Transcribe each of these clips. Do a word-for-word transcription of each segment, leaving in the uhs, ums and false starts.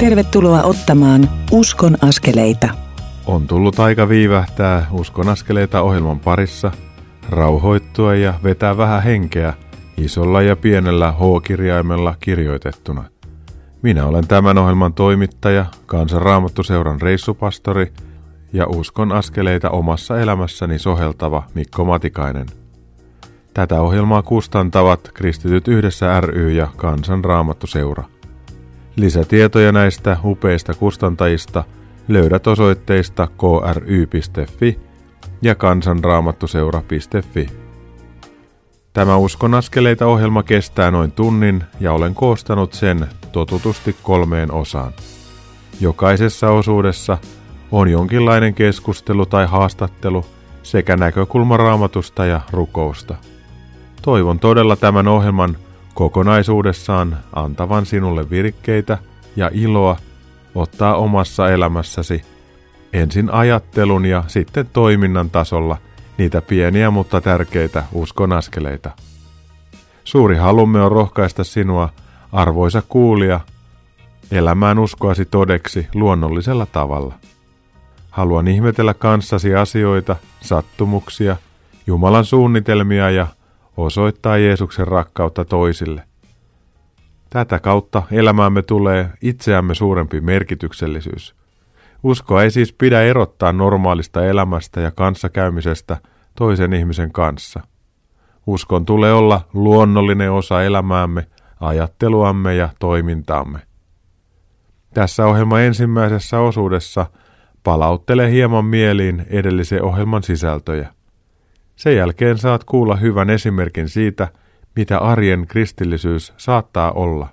Tervetuloa ottamaan Uskon askeleita. On tullut aika viivähtää Uskon askeleita ohjelman parissa, rauhoittua ja vetää vähän henkeä isolla ja pienellä H-kirjaimella kirjoitettuna. Minä olen tämän ohjelman toimittaja, Kansan Raamattu Seuran reissupastori ja Uskon askeleita omassa elämässäni soheltava Mikko Matikainen. Tätä ohjelmaa kustantavat Kristityt yhdessä ry ja Kansan Raamattu Seura. Lisätietoja näistä upeista kustantajista löydät osoitteista k r y piste f i ja kansanraamattuseura piste f i. Tämä Uskon askeleita -ohjelma kestää noin tunnin ja olen koostanut sen totutusti kolmeen osaan. Jokaisessa osuudessa on jonkinlainen keskustelu tai haastattelu sekä näkökulma raamatusta ja rukousta. Toivon todella tämän ohjelman kokonaisuudessaan antavan sinulle virkkeitä ja iloa ottaa omassa elämässäsi ensin ajattelun ja sitten toiminnan tasolla niitä pieniä mutta tärkeitä uskon askeleita. Suuri halumme on rohkaista sinua, arvoisa kuulija, elämään uskoasi todeksi luonnollisella tavalla. Haluan ihmetellä kanssasi asioita, sattumuksia, Jumalan suunnitelmia ja osoittaa Jeesuksen rakkautta toisille. Tätä kautta elämäämme tulee itseämme suurempi merkityksellisyys. Uskoa ei siis pidä erottaa normaalista elämästä ja kanssakäymisestä toisen ihmisen kanssa. Uskon tulee olla luonnollinen osa elämäämme, ajatteluamme ja toimintaamme. Tässä ohjelman ensimmäisessä osuudessa palauttele hieman mieliin edellisen ohjelman sisältöjä. Sen jälkeen saat kuulla hyvän esimerkin siitä, mitä arjen kristillisyys saattaa olla.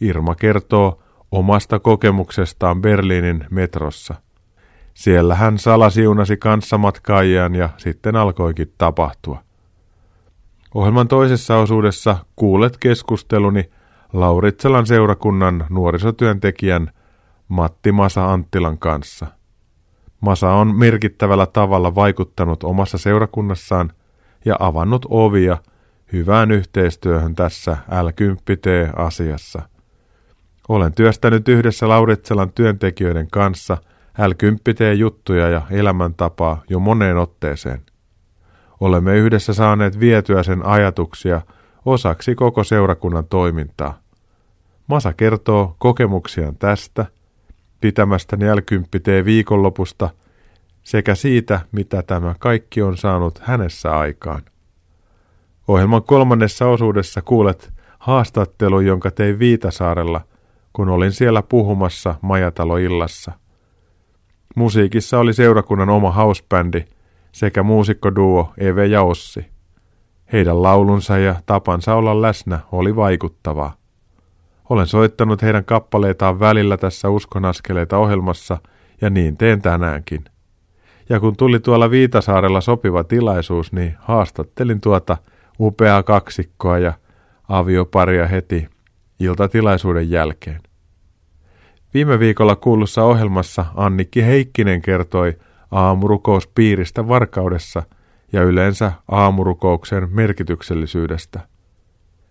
Irma kertoo omasta kokemuksestaan Berliinin metrossa. Siellä hän salasiunasi kanssamatkaajien ja sitten alkoikin tapahtua. Ohjelman toisessa osuudessa kuulet keskusteluni Lauritsalan seurakunnan nuorisotyöntekijän Matti Masa Anttilan kanssa. Masa on merkittävällä tavalla vaikuttanut omassa seurakunnassaan ja avannut ovia hyvään yhteistyöhön tässä L kymmenen T-asiassa. Olen työstänyt yhdessä Lauritsalan työntekijöiden kanssa L kymmenen T-juttuja ja elämäntapaa jo moneen otteeseen. Olemme yhdessä saaneet vietyä sen ajatuksia osaksi koko seurakunnan toimintaa. Masa kertoo kokemuksiaan tästä, pitämästäni L kymmenen T-viikonlopusta sekä siitä, mitä tämä kaikki on saanut hänessä aikaan. Ohjelman kolmannessa osuudessa kuulet haastattelun, jonka tein Viitasaarella, kun olin siellä puhumassa majataloillassa. Musiikissa oli seurakunnan oma housebändi sekä muusikkoduo Eve ja Ossi. Heidän laulunsa ja tapansa olla läsnä oli vaikuttavaa. Olen soittanut heidän kappaleitaan välillä tässä Uskon askeleita -ohjelmassa ja niin teen tänäänkin. Ja kun tuli tuolla Viitasaarella sopiva tilaisuus, niin haastattelin tuota upeaa kaksikkoa ja avioparia heti iltatilaisuuden jälkeen. Viime viikolla kuullussa ohjelmassa Annikki Heikkinen kertoi aamurukouspiiristä Varkaudessa ja yleensä aamurukouksen merkityksellisyydestä.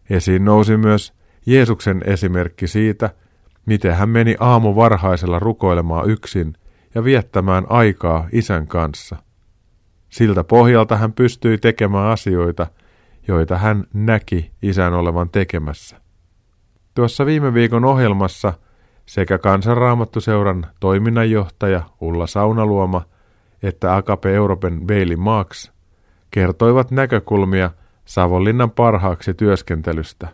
Esiin nousi myös Jeesuksen esimerkki siitä, miten hän meni aamu varhaisella rukoilemaan yksin ja viettämään aikaa Isän kanssa. Siltä pohjalta hän pystyi tekemään asioita, joita hän näki Isän olevan tekemässä. Tuossa viime viikon ohjelmassa sekä Kansanraamattuseuran toiminnanjohtaja Ulla Saunaluoma että Agape Europen Veili Max kertoivat näkökulmia Savonlinnan parhaaksi työskentelystä.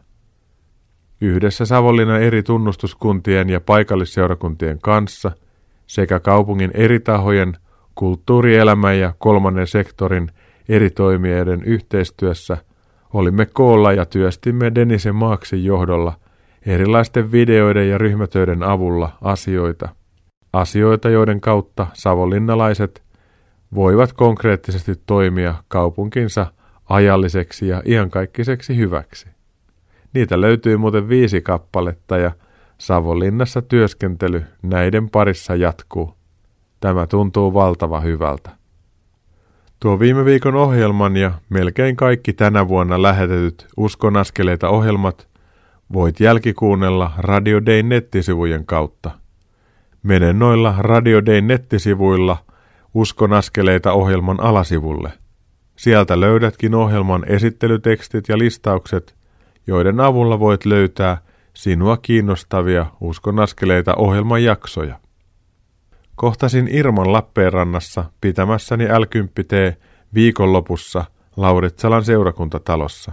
Yhdessä Savonlinnan eri tunnustuskuntien ja paikallisseurakuntien kanssa sekä kaupungin eri tahojen, kulttuurielämän ja kolmannen sektorin eri toimijoiden yhteistyössä olimme koolla ja työstimme Denise Maaksin johdolla erilaisten videoiden ja ryhmätöiden avulla asioita. Asioita, joiden kautta savonlinnalaiset voivat konkreettisesti toimia kaupunkinsa ajalliseksi ja iankaikkiseksi hyväksi. Niitä löytyy muuten viisi kappaletta ja Savonlinnassa työskentely näiden parissa jatkuu. Tämä tuntuu valtava hyvältä. Tuo viime viikon ohjelman ja melkein kaikki tänä vuonna lähetetyt Uskon askeleita -ohjelmat voit jälkikuunnella Radio Dein nettisivujen kautta. Mene noilla Radio Dein nettisivuilla Uskon askeleita -ohjelman alasivulle. Sieltä löydätkin ohjelman esittelytekstit ja listaukset, joiden avulla voit löytää sinua kiinnostavia Uskon askeleita -ohjelman jaksoja. Kohtasin Irman Lappeenrannassa pitämässäni L kymmenen T viikonlopussa Lauritsalan seurakuntatalossa.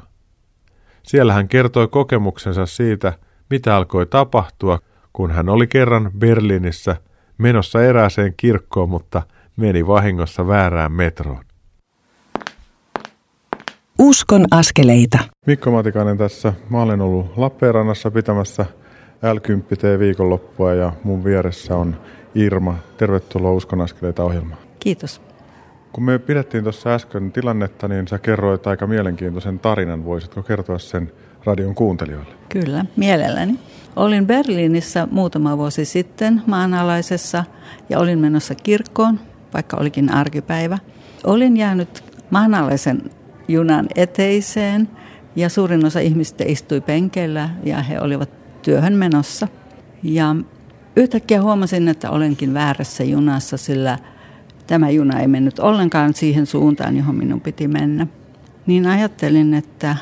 Siellä hän kertoi kokemuksensa siitä, mitä alkoi tapahtua, kun hän oli kerran Berliinissä menossa erääseen kirkkoon, mutta meni vahingossa väärään metroon. Uskon askeleita. Mikko Matikainen tässä. Mä olen ollut Lappeenrannassa pitämässä L kymmenen T viikonloppua ja mun vieressä on Irma. Tervetuloa Uskon askeleita -ohjelmaan. Kiitos. Kun me pidettiin tuossa äsken tilannetta, niin sä kerroit aika mielenkiintoisen tarinan. Voisitko kertoa sen radion kuuntelijoille? Kyllä, mielelläni. Olin Berliinissä muutama vuosi sitten maanalaisessa ja olin menossa kirkkoon, vaikka olikin arkipäivä. Olin jäänyt maanalaisen junan eteiseen ja suurin osa ihmistä istui penkeillä ja he olivat työhön menossa. Ja yhtäkkiä huomasin, että olenkin väärässä junassa, sillä tämä juna ei mennyt ollenkaan siihen suuntaan, johon minun piti mennä. Niin ajattelin, että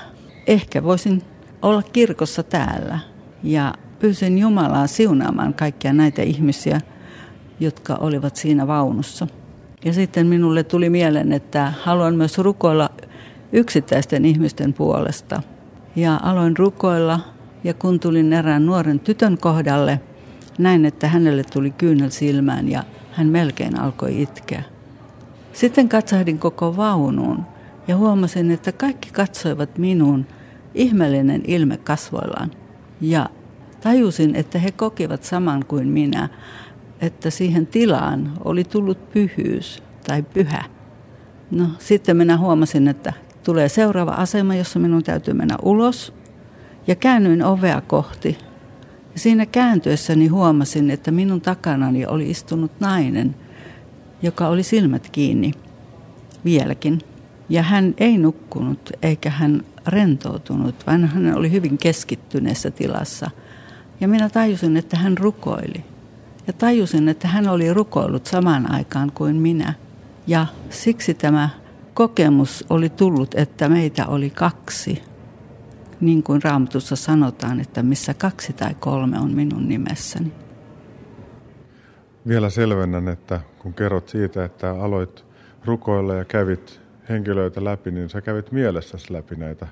ehkä voisin olla kirkossa täällä. Ja pyysin Jumalaa siunaamaan kaikkia näitä ihmisiä, jotka olivat siinä vaunussa. Ja sitten minulle tuli mieleen, että haluan myös rukoilla yksittäisten ihmisten puolesta. Ja aloin rukoilla, ja kun tulin erään nuoren tytön kohdalle, näin, että hänelle tuli kyynel silmään ja hän melkein alkoi itkeä. Sitten katsahdin koko vaunuun ja huomasin, että kaikki katsoivat minuun, ihmeellinen ilme kasvoillaan. Ja tajusin, että he kokivat saman kuin minä, että siihen tilaan oli tullut pyhyys tai pyhä. No, sitten minä huomasin, että tulee seuraava asema, jossa minun täytyy mennä ulos, ja käännyin ovea kohti. Siinä kääntyessäni huomasin, että minun takanani oli istunut nainen, joka oli silmät kiinni vieläkin. Ja hän ei nukkunut eikä hän rentoutunut, vaan hän oli hyvin keskittyneessä tilassa. Ja minä tajusin, että hän rukoili. Ja tajusin, että hän oli rukoillut samaan aikaan kuin minä. Ja siksi tämä kokemus oli tullut, että meitä oli kaksi. Niin kuin Raamatussa sanotaan, että missä kaksi tai kolme on minun nimessäni. Vielä selvennän, että kun kerrot siitä, että aloit rukoilla ja kävit henkilöitä läpi, niin sä kävit mielessäsi läpi näitä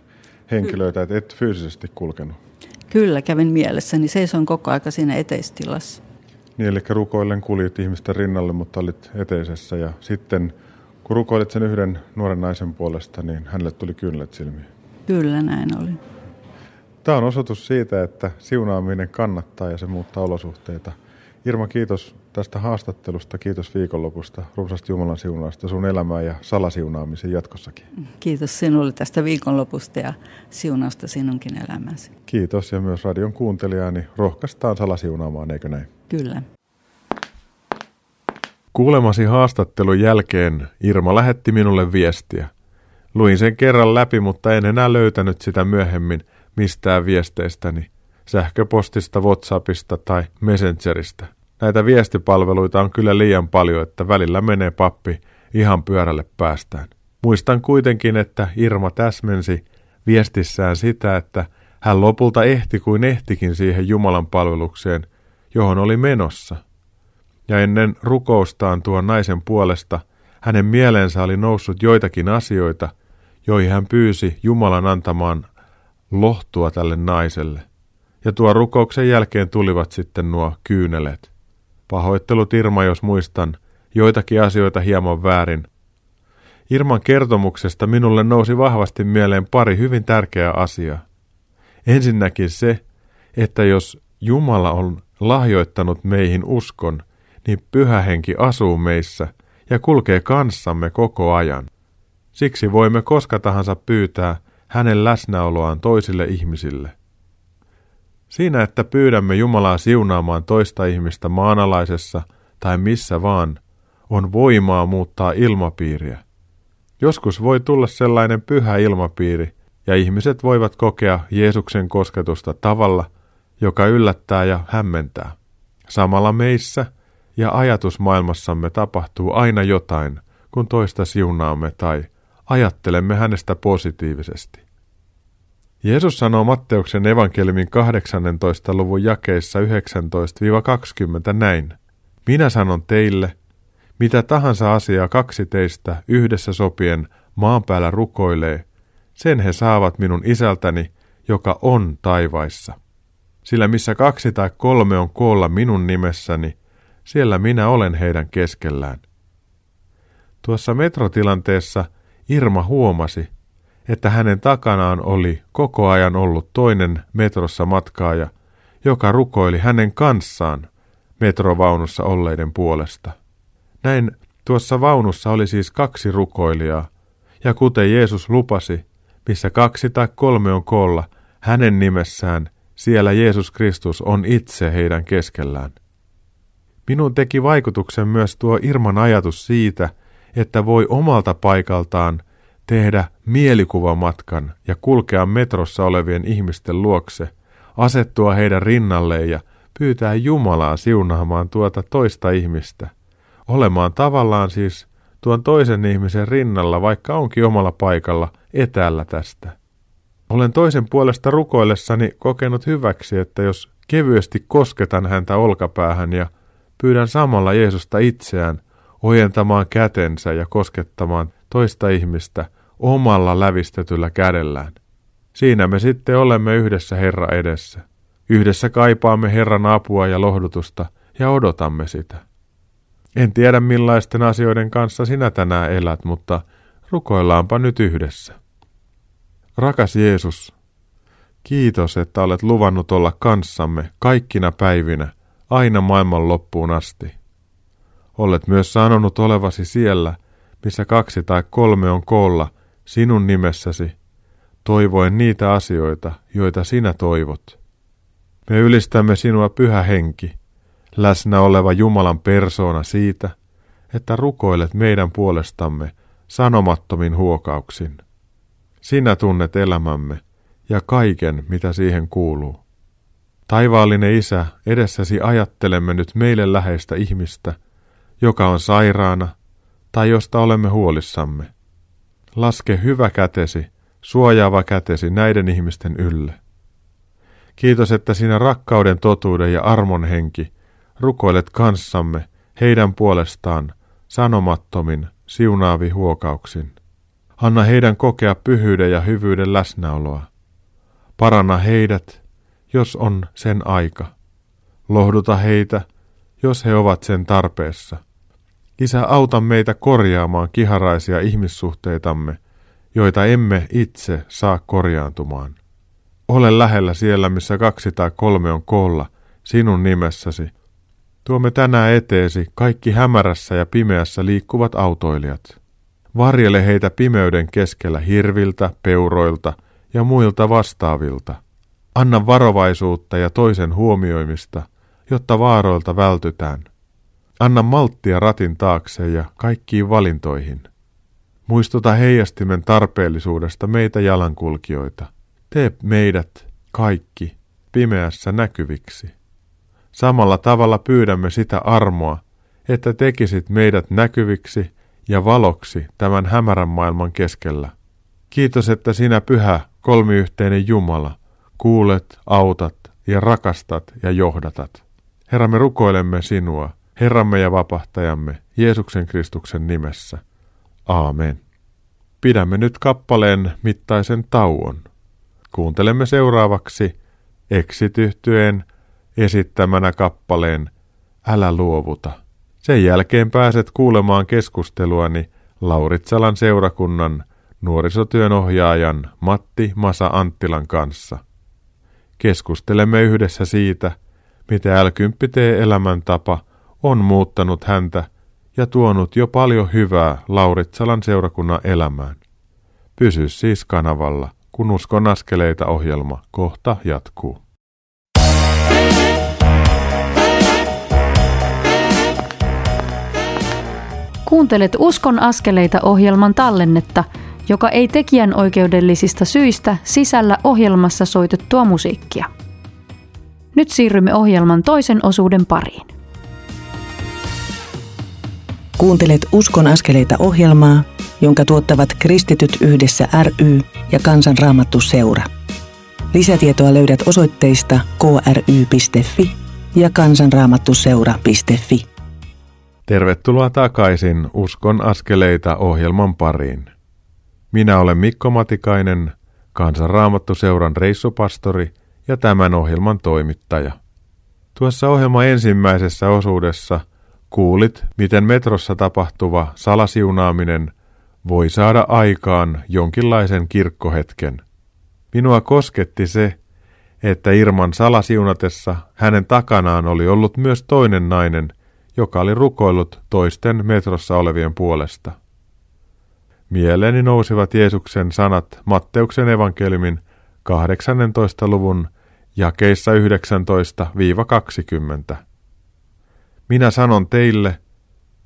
henkilöitä, että et fyysisesti kulkenut. Kyllä, kävin mielessäni. Seisoin koko aika siinä eteistilassa. Niin, eli rukoillen kuljit ihmisten rinnalle, mutta olit eteisessä. Ja sitten kun rukoilit sen yhden nuoren naisen puolesta, niin hänelle tuli kynlet silmiin. Kyllä, näin oli. Tämä on osoitus siitä, että siunaaminen kannattaa ja se muuttaa olosuhteita. Irma, kiitos tästä haastattelusta, kiitos viikonlopusta, runsaasti Jumalan siunausta sun elämään ja salasiunaamisen jatkossakin. Kiitos sinulle tästä viikonlopusta ja siunausta sinunkin elämäsi. Kiitos ja myös radion kuuntelijaani rohkaistaan salasiunaamaan, eikö näin? Kyllä. Kuulemasi haastattelun jälkeen Irma lähetti minulle viestiä. Luin sen kerran läpi, mutta en enää löytänyt sitä myöhemmin mistään viesteistäni, sähköpostista, WhatsAppista tai Messengeristä. Näitä viestipalveluita on kyllä liian paljon, että välillä menee pappi ihan pyörälle päästään. Muistan kuitenkin, että Irma täsmensi viestissään sitä, että hän lopulta ehti kuin ehtikin siihen Jumalan palvelukseen, johon oli menossa. Ja ennen rukoustaan tuon naisen puolesta hänen mieleensä oli noussut joitakin asioita, joihin hän pyysi Jumalan antamaan lohtua tälle naiselle. Ja tuon rukouksen jälkeen tulivat sitten nuo kyynelet. Pahoittelut Irma, jos muistan joitakin asioita hieman väärin. Irman kertomuksesta minulle nousi vahvasti mieleen pari hyvin tärkeää asiaa. Ensinnäkin se, että jos Jumala on lahjoittanut meihin uskon, niin Pyhä Henki asuu meissä ja kulkee kanssamme koko ajan. Siksi voimme koska tahansa pyytää hänen läsnäoloaan toisille ihmisille. Siinä, että pyydämme Jumalaa siunaamaan toista ihmistä maanalaisessa tai missä vaan, on voimaa muuttaa ilmapiiriä. Joskus voi tulla sellainen pyhä ilmapiiri, ja ihmiset voivat kokea Jeesuksen kosketusta tavalla, joka yllättää ja hämmentää. Samalla meissä ja ajatusmaailmassamme tapahtuu aina jotain, kun toista siunaamme tai ajattelemme hänestä positiivisesti. Jeesus sanoo Matteuksen evankeliumin kahdeksannentoista luvun jakeissa yhdeksäntoista kaksikymmentä näin. Minä sanon teille, mitä tahansa asiaa kaksi teistä yhdessä sopien maan päällä rukoilee, sen he saavat minun isältäni, joka on taivaissa. Sillä missä kaksi tai kolme on koolla minun nimessäni, siellä minä olen heidän keskellään. Tuossa metrotilanteessa Irma huomasi, että hänen takanaan oli koko ajan ollut toinen metrossa matkaaja, joka rukoili hänen kanssaan metrovaunussa olleiden puolesta. Näin tuossa vaunussa oli siis kaksi rukoilijaa, ja kuten Jeesus lupasi, missä kaksi tai kolme on koolla hänen nimessään, siellä Jeesus Kristus on itse heidän keskellään. Minun teki vaikutuksen myös tuo Irman ajatus siitä, että voi omalta paikaltaan tehdä mielikuvamatkan ja kulkea metrossa olevien ihmisten luokse, asettua heidän rinnalleen ja pyytää Jumalaa siunaamaan tuota toista ihmistä. Olemaan tavallaan siis tuon toisen ihmisen rinnalla, vaikka onkin omalla paikalla etäällä tästä. Olen toisen puolesta rukoillessani kokenut hyväksi, että jos kevyesti kosketan häntä olkapäähän ja pyydän samalla Jeesusta itseään ojentamaan kätensä ja koskettamaan toista ihmistä omalla lävistetyllä kädellään. Siinä me sitten olemme yhdessä Herra edessä. Yhdessä kaipaamme Herran apua ja lohdutusta ja odotamme sitä. En tiedä millaisten asioiden kanssa sinä tänään elät, mutta rukoillaanpa nyt yhdessä. Rakas Jeesus, kiitos, että olet luvannut olla kanssamme kaikkina päivinä, aina maailman loppuun asti. Olet myös sanonut olevasi siellä, missä kaksi tai kolme on koolla sinun nimessäsi, toivoen niitä asioita, joita sinä toivot. Me ylistämme sinua, Pyhä Henki, läsnä oleva Jumalan persoona siitä, että rukoilet meidän puolestamme sanomattomin huokauksin. Sinä tunnet elämämme ja kaiken, mitä siihen kuuluu. Taivaallinen Isä, edessäsi ajattelemme nyt meille läheistä ihmistä, joka on sairaana tai josta olemme huolissamme. Laske hyvä kätesi, suojaava kätesi näiden ihmisten ylle. Kiitos, että sinä rakkauden, totuuden ja armon henki rukoilet kanssamme heidän puolestaan sanomattomin siunaavi huokauksin. Anna heidän kokea pyhyyden ja hyvyyden läsnäoloa. Paranna heidät, jos on sen aika. Lohduta heitä, jos he ovat sen tarpeessa. Isä, auta meitä korjaamaan kiharaisia ihmissuhteitamme, joita emme itse saa korjaantumaan. Ole lähellä siellä, missä kaksi tai kolme on koolla sinun nimessäsi. Tuomme tänään eteesi kaikki hämärässä ja pimeässä liikkuvat autoilijat. Varjele heitä pimeyden keskellä hirviltä, peuroilta ja muilta vastaavilta. Anna varovaisuutta ja toisen huomioimista, jotta vaaroilta vältytään. Anna malttia ratin taakse ja kaikkiin valintoihin. Muistuta heijastimen tarpeellisuudesta meitä jalankulkijoita. Tee meidät kaikki pimeässä näkyviksi. Samalla tavalla pyydämme sitä armoa, että tekisit meidät näkyviksi ja valoksi tämän hämärän maailman keskellä. Kiitos, että sinä, pyhä, kolmiyhteinen Jumala, kuulet, autat ja rakastat ja johdatat. Herra, me rukoilemme sinua, Herramme ja vapahtajamme, Jeesuksen Kristuksen nimessä. Aamen. Pidämme nyt kappaleen mittaisen tauon. Kuuntelemme seuraavaksi Eksityhtyeen esittämänä kappaleen Älä luovuta. Sen jälkeen pääset kuulemaan keskusteluani Lauritsalan seurakunnan nuorisotyön ohjaajan Matti Masa Anttilan kanssa. Keskustelemme yhdessä siitä, mitä L kymmenen T-elämäntapa on muuttanut häntä ja tuonut jo paljon hyvää Lauritsalan seurakunnan elämään. Pysy siis kanavalla, kun Uskon askeleita -ohjelma kohta jatkuu. Kuuntelet Uskon askeleita -ohjelman tallennetta, joka ei tekijänoikeudellisista syistä sisällä ohjelmassa soitettua musiikkia. Nyt siirrymme ohjelman toisen osuuden pariin. Kuuntelet Uskon askeleita -ohjelmaa, jonka tuottavat Kristityt yhdessä ry ja Kansan Raamattu Seura. Lisätietoa löydät osoitteista k r y piste f i ja kansanraamattuseura piste f i. Tervetuloa takaisin Uskon askeleita -ohjelman pariin. Minä olen Mikko Matikainen, Kansan Raamattu Seuran reissupastori ja tämän ohjelman toimittaja. Tuossa ohjelman ensimmäisessä osuudessa kuulit, miten metrossa tapahtuva salasiunaaminen voi saada aikaan jonkinlaisen kirkkohetken. Minua kosketti se, että Irman salasiunatessa hänen takanaan oli ollut myös toinen nainen, joka oli rukoillut toisten metrossa olevien puolesta. Mieleeni nousivat Jeesuksen sanat Matteuksen evankeliumin kahdeksannentoista luvun jakeissa yhdeksäntoista kaksikymmentä. Minä sanon teille,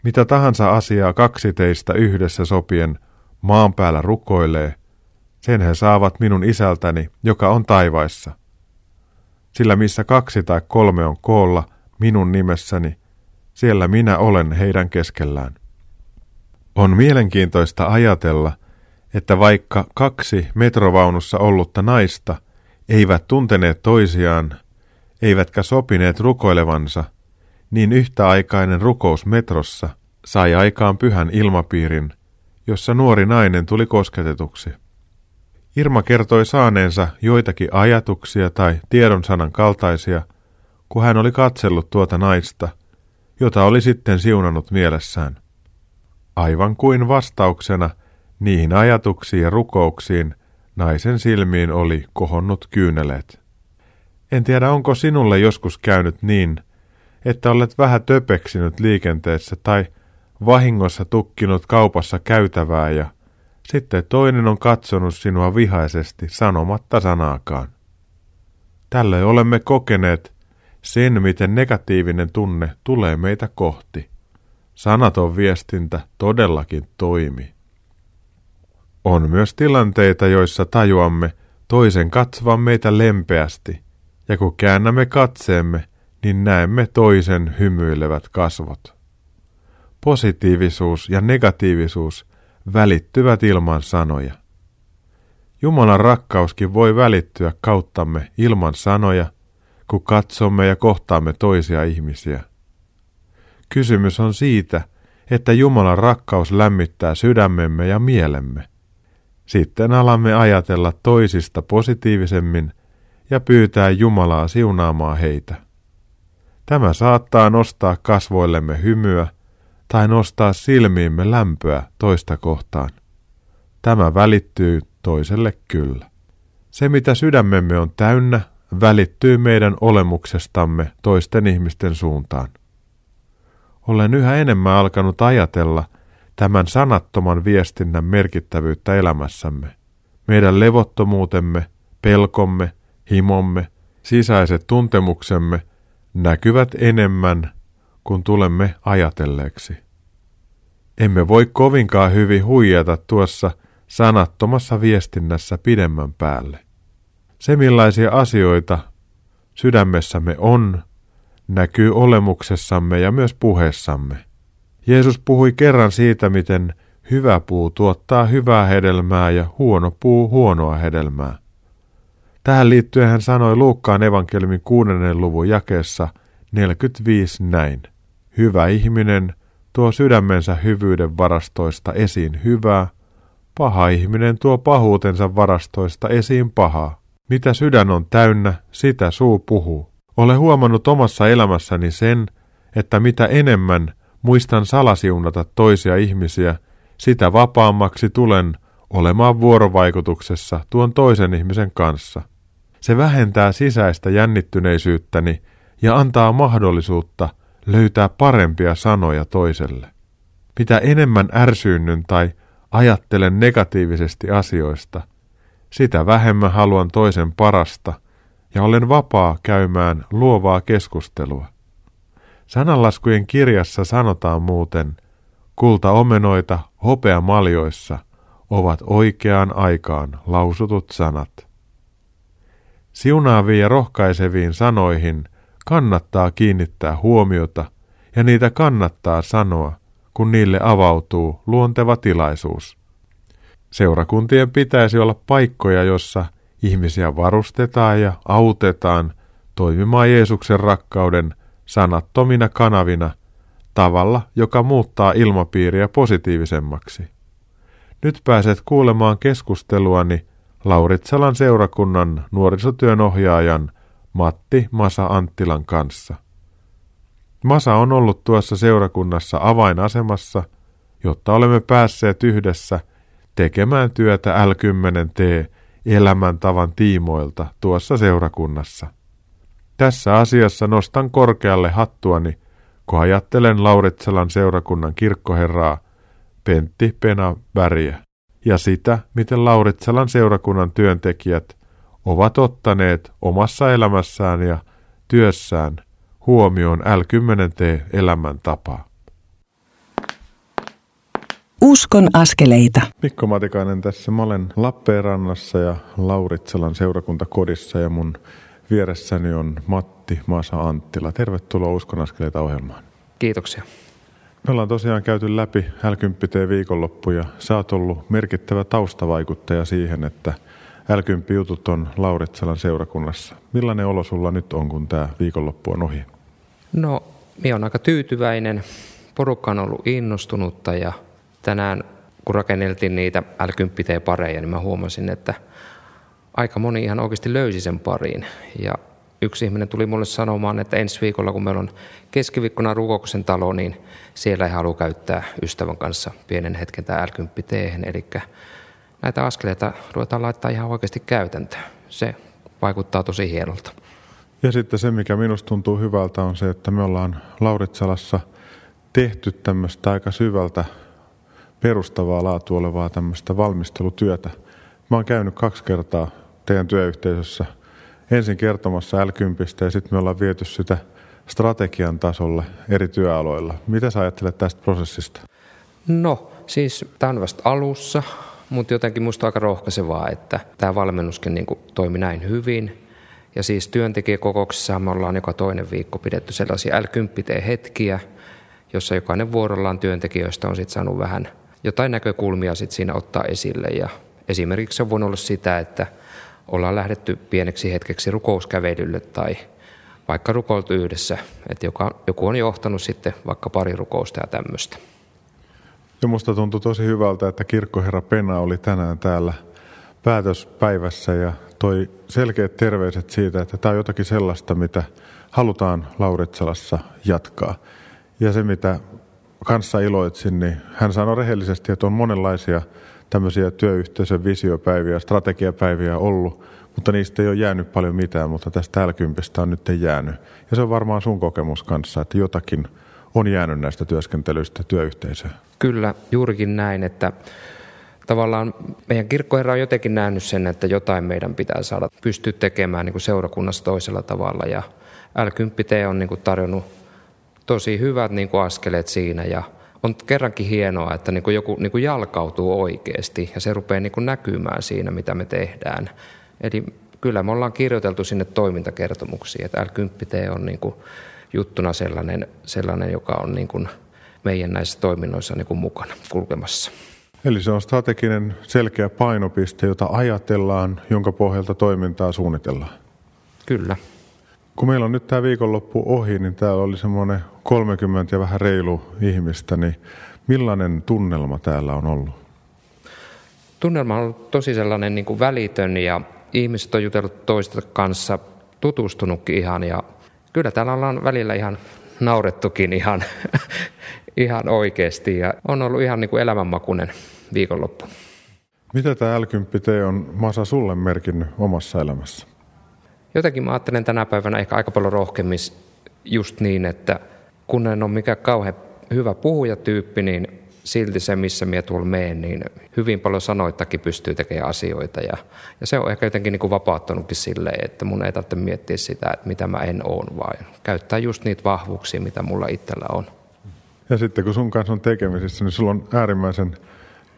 mitä tahansa asiaa kaksi teistä yhdessä sopien maan päällä rukoilee, sen he saavat minun isältäni, joka on taivaissa. Sillä missä kaksi tai kolme on koolla minun nimessäni, siellä minä olen heidän keskellään. On mielenkiintoista ajatella, että vaikka kaksi metrovaunussa ollutta naista eivät tunteneet toisiaan, eivätkä sopineet rukoilevansa, niin yhtäaikainen rukous metrossa sai aikaan pyhän ilmapiirin, jossa nuori nainen tuli kosketetuksi. Irma kertoi saaneensa joitakin ajatuksia tai tiedonsanan kaltaisia, kun hän oli katsellut tuota naista, jota oli sitten siunannut mielessään. Aivan kuin vastauksena niihin ajatuksiin ja rukouksiin naisen silmiin oli kohonnut kyyneleet. En tiedä, onko sinulle joskus käynyt niin, että olet vähän töpeksinyt liikenteessä tai vahingossa tukkinut kaupassa käytävää ja sitten toinen on katsonut sinua vihaisesti sanomatta sanaakaan. Tällöin olemme kokeneet sen, miten negatiivinen tunne tulee meitä kohti. Sanaton viestintä todellakin toimi. On myös tilanteita, joissa tajuamme toisen katsovan meitä lempeästi, ja kun käännämme katseemme, niin näemme toisen hymyilevät kasvot. Positiivisuus ja negatiivisuus välittyvät ilman sanoja. Jumalan rakkauskin voi välittyä kauttamme ilman sanoja, kun katsomme ja kohtaamme toisia ihmisiä. Kysymys on siitä, että Jumalan rakkaus lämmittää sydämemme ja mielemme. Sitten alamme ajatella toisista positiivisemmin ja pyytää Jumalaa siunaamaan heitä. Tämä saattaa nostaa kasvoillemme hymyä tai nostaa silmiimme lämpöä toista kohtaan. Tämä välittyy toiselle kyllä. Se, mitä sydämemme on täynnä, välittyy meidän olemuksestamme toisten ihmisten suuntaan. Olen yhä enemmän alkanut ajatella tämän sanattoman viestinnän merkittävyyttä elämässämme. Meidän levottomuutemme, pelkomme, himomme, sisäiset tuntemuksemme näkyvät enemmän, kun tulemme ajatelleeksi. Emme voi kovinkaan hyvin huijata tuossa sanattomassa viestinnässä pidemmän päälle. Se, millaisia asioita sydämessämme on, näkyy olemuksessamme ja myös puheessamme. Jeesus puhui kerran siitä, miten hyvä puu tuottaa hyvää hedelmää ja huono puu huonoa hedelmää. Tähän liittyen hän sanoi Luukkaan evankeliumin kuudennen luvun jakeessa neljäkymmentäviisi näin. Hyvä ihminen tuo sydämensä hyvyyden varastoista esiin hyvää, paha ihminen tuo pahuutensa varastoista esiin pahaa. Mitä sydän on täynnä, sitä suu puhuu. Olen huomannut omassa elämässäni sen, että mitä enemmän muistan salasiunata toisia ihmisiä, sitä vapaammaksi tulen olemaan vuorovaikutuksessa tuon toisen ihmisen kanssa. Se vähentää sisäistä jännittyneisyyttäni ja antaa mahdollisuutta löytää parempia sanoja toiselle. Mitä enemmän ärsyynnyn tai ajattelen negatiivisesti asioista, sitä vähemmän haluan toisen parasta ja olen vapaa käymään luovaa keskustelua. Sananlaskujen kirjassa sanotaan muuten: kulta omenoita hopea maljoissa, ovat oikeaan aikaan lausutut sanat. Siunaaviin ja rohkaiseviin sanoihin kannattaa kiinnittää huomiota ja niitä kannattaa sanoa, kun niille avautuu luonteva tilaisuus. Seurakuntien pitäisi olla paikkoja, jossa ihmisiä varustetaan ja autetaan toimimaan Jeesuksen rakkauden sanattomina kanavina tavalla, joka muuttaa ilmapiiriä positiivisemmaksi. Nyt pääset kuulemaan keskusteluani Lauritsalan seurakunnan nuorisotyön ohjaajan Matti Masa Anttilan kanssa. Masa on ollut tuossa seurakunnassa avainasemassa, jotta olemme päässeet yhdessä tekemään työtä L kymmenen T elämäntavan tiimoilta tuossa seurakunnassa. Tässä asiassa nostan korkealle hattuani, kun ajattelen Lauritsalan seurakunnan kirkkoherraa Pentti Väriä ja sitä, miten Lauritsalan seurakunnan työntekijät ovat ottaneet omassa elämässään ja työssään huomioon L kymmenen T-elämäntapaa. Uskon askeleita. Mikko Matikainen tässä. Mä olen Lappeenrannassa ja Lauritsalan seurakuntakodissa ja mun vieressäni on Matti Masa Anttila. Tervetuloa Uskon askeleita -ohjelmaan. Kiitoksia. Me ollaan tosiaan käyty läpi L kymmenen T-viikonloppu ja sä oot ollut merkittävä taustavaikuttaja siihen, että L kymmenen jutut on Lauritsalan seurakunnassa. Millainen olo sulla nyt on, kun tää viikonloppu on ohi? No, mä oon aika tyytyväinen. Porukka on ollut innostunutta ja tänään, kun rakenneltiin niitä L kymmenen T-pareja, niin mä huomasin, että aika moni ihan oikeasti löysi sen pariin. Ja yksi ihminen tuli mulle sanomaan, että ensi viikolla, kun meillä on keskiviikkona rukouksen talo, niin siellä ei halua käyttää ystävän kanssa pienen hetken tämä L kymmenen T. Eli näitä askeleita ruvetaan laittaa ihan oikeasti käytäntöön. Se vaikuttaa tosi hienolta. Ja sitten se, mikä minusta tuntuu hyvältä, on se, että me ollaan Lauritsalassa tehty tämmöistä aika syvältä perustavaa laatu olevaa tämmöistä valmistelutyötä. Mä oon käynyt kaksi kertaa teidän työyhteisössä. Ensin kertomassa L kymmenen ja sitten me ollaan viety sitä strategian tasolle eri työaloilla. Mitä sä ajattelet tästä prosessista? No siis tämä on vasta alussa, mutta jotenkin musta aika rohkaisevaa, että tämä valmennuskin niin kuin toimi näin hyvin. Ja siis työntekijäkokouksissa me ollaan joka toinen viikko pidetty sellaisia L kymmenen hetkiä, jossa jokainen vuorollaan työntekijöistä on sitten saanut vähän jotain näkökulmia sit siinä ottaa esille. Ja esimerkiksi se on voinut olla sitä, että ollaan lähdetty pieneksi hetkeksi rukouskävelylle tai vaikka rukoiltu yhdessä, että joka, joku on johtanut sitten vaikka pari rukousta ja tämmöistä. Ja musta tuntui tosi hyvältä, että kirkkoherra Pena oli tänään täällä päätöspäivässä ja toi selkeät terveiset siitä, että tämä on jotakin sellaista, mitä halutaan Lauritsalassa jatkaa. Ja se, mitä kanssa iloitsin, niin hän sanoi rehellisesti, että on monenlaisia tämmöisiä työyhteisön visiopäiviä, strategiapäiviä ollut, mutta niistä ei ole jäänyt paljon mitään, mutta tästä L kymmenestä on nyt jäänyt. Ja se on varmaan sun kokemus kanssa, että jotakin on jäänyt näistä työskentelyistä työyhteisöön. Kyllä, juurikin näin, että tavallaan meidän kirkkoherra on jotenkin nähnyt sen, että jotain meidän pitää saada pystyä tekemään niin kuin seurakunnassa toisella tavalla. Ja L kymmenen T on niin kuin tarjonnut tosi hyvät niin kuin askeleet siinä ja on kerrankin hienoa, että niin kuin joku niin kuin jalkautuu oikeasti ja se rupeaa niin kuin näkymään siinä, mitä me tehdään. Eli kyllä me ollaan kirjoiteltu sinne toimintakertomuksiin, että L kymmenen T on niin kuin juttuna sellainen, sellainen joka on niin kuin meidän näissä toiminnoissa niin kuin mukana kulkemassa. Eli se on strateginen selkeä painopiste, jota ajatellaan, jonka pohjalta toimintaa suunnitellaan. Kyllä. Kun meillä on nyt tämä viikonloppu ohi, niin täällä oli semmoinen kolmekymmentä ja vähän reilu ihmistä, niin millainen tunnelma täällä on ollut? Tunnelma on ollut tosi sellainen niin kuin välitön ja ihmiset on jutellut toista kanssa, tutustunutkin ihan ja kyllä täällä ollaan välillä ihan naurettukin ihan, ihan oikeasti ja on ollut ihan niin kuin elämänmakuinen viikonloppu. Mitä tämä L kymmenen T on Masa sulle merkinnyt omassa elämässä? Jotenkin mä ajattelen tänä päivänä ehkä aika paljon rohkeammin just niin, että kun en ole mikään kauhean hyvä puhujatyyppi, niin silti se, missä minä tuolla meen, niin hyvin paljon sanoittakin pystyy tekemään asioita. Ja, ja se on ehkä jotenkin niin kuin vapauttanutkin silleen, että mun ei tarvitse miettiä sitä, että mitä mä en ole, vaan käyttää just niitä vahvuuksia, mitä mulla itsellä on. Ja sitten kun sun kanssa on tekemisissä, niin sulla on äärimmäisen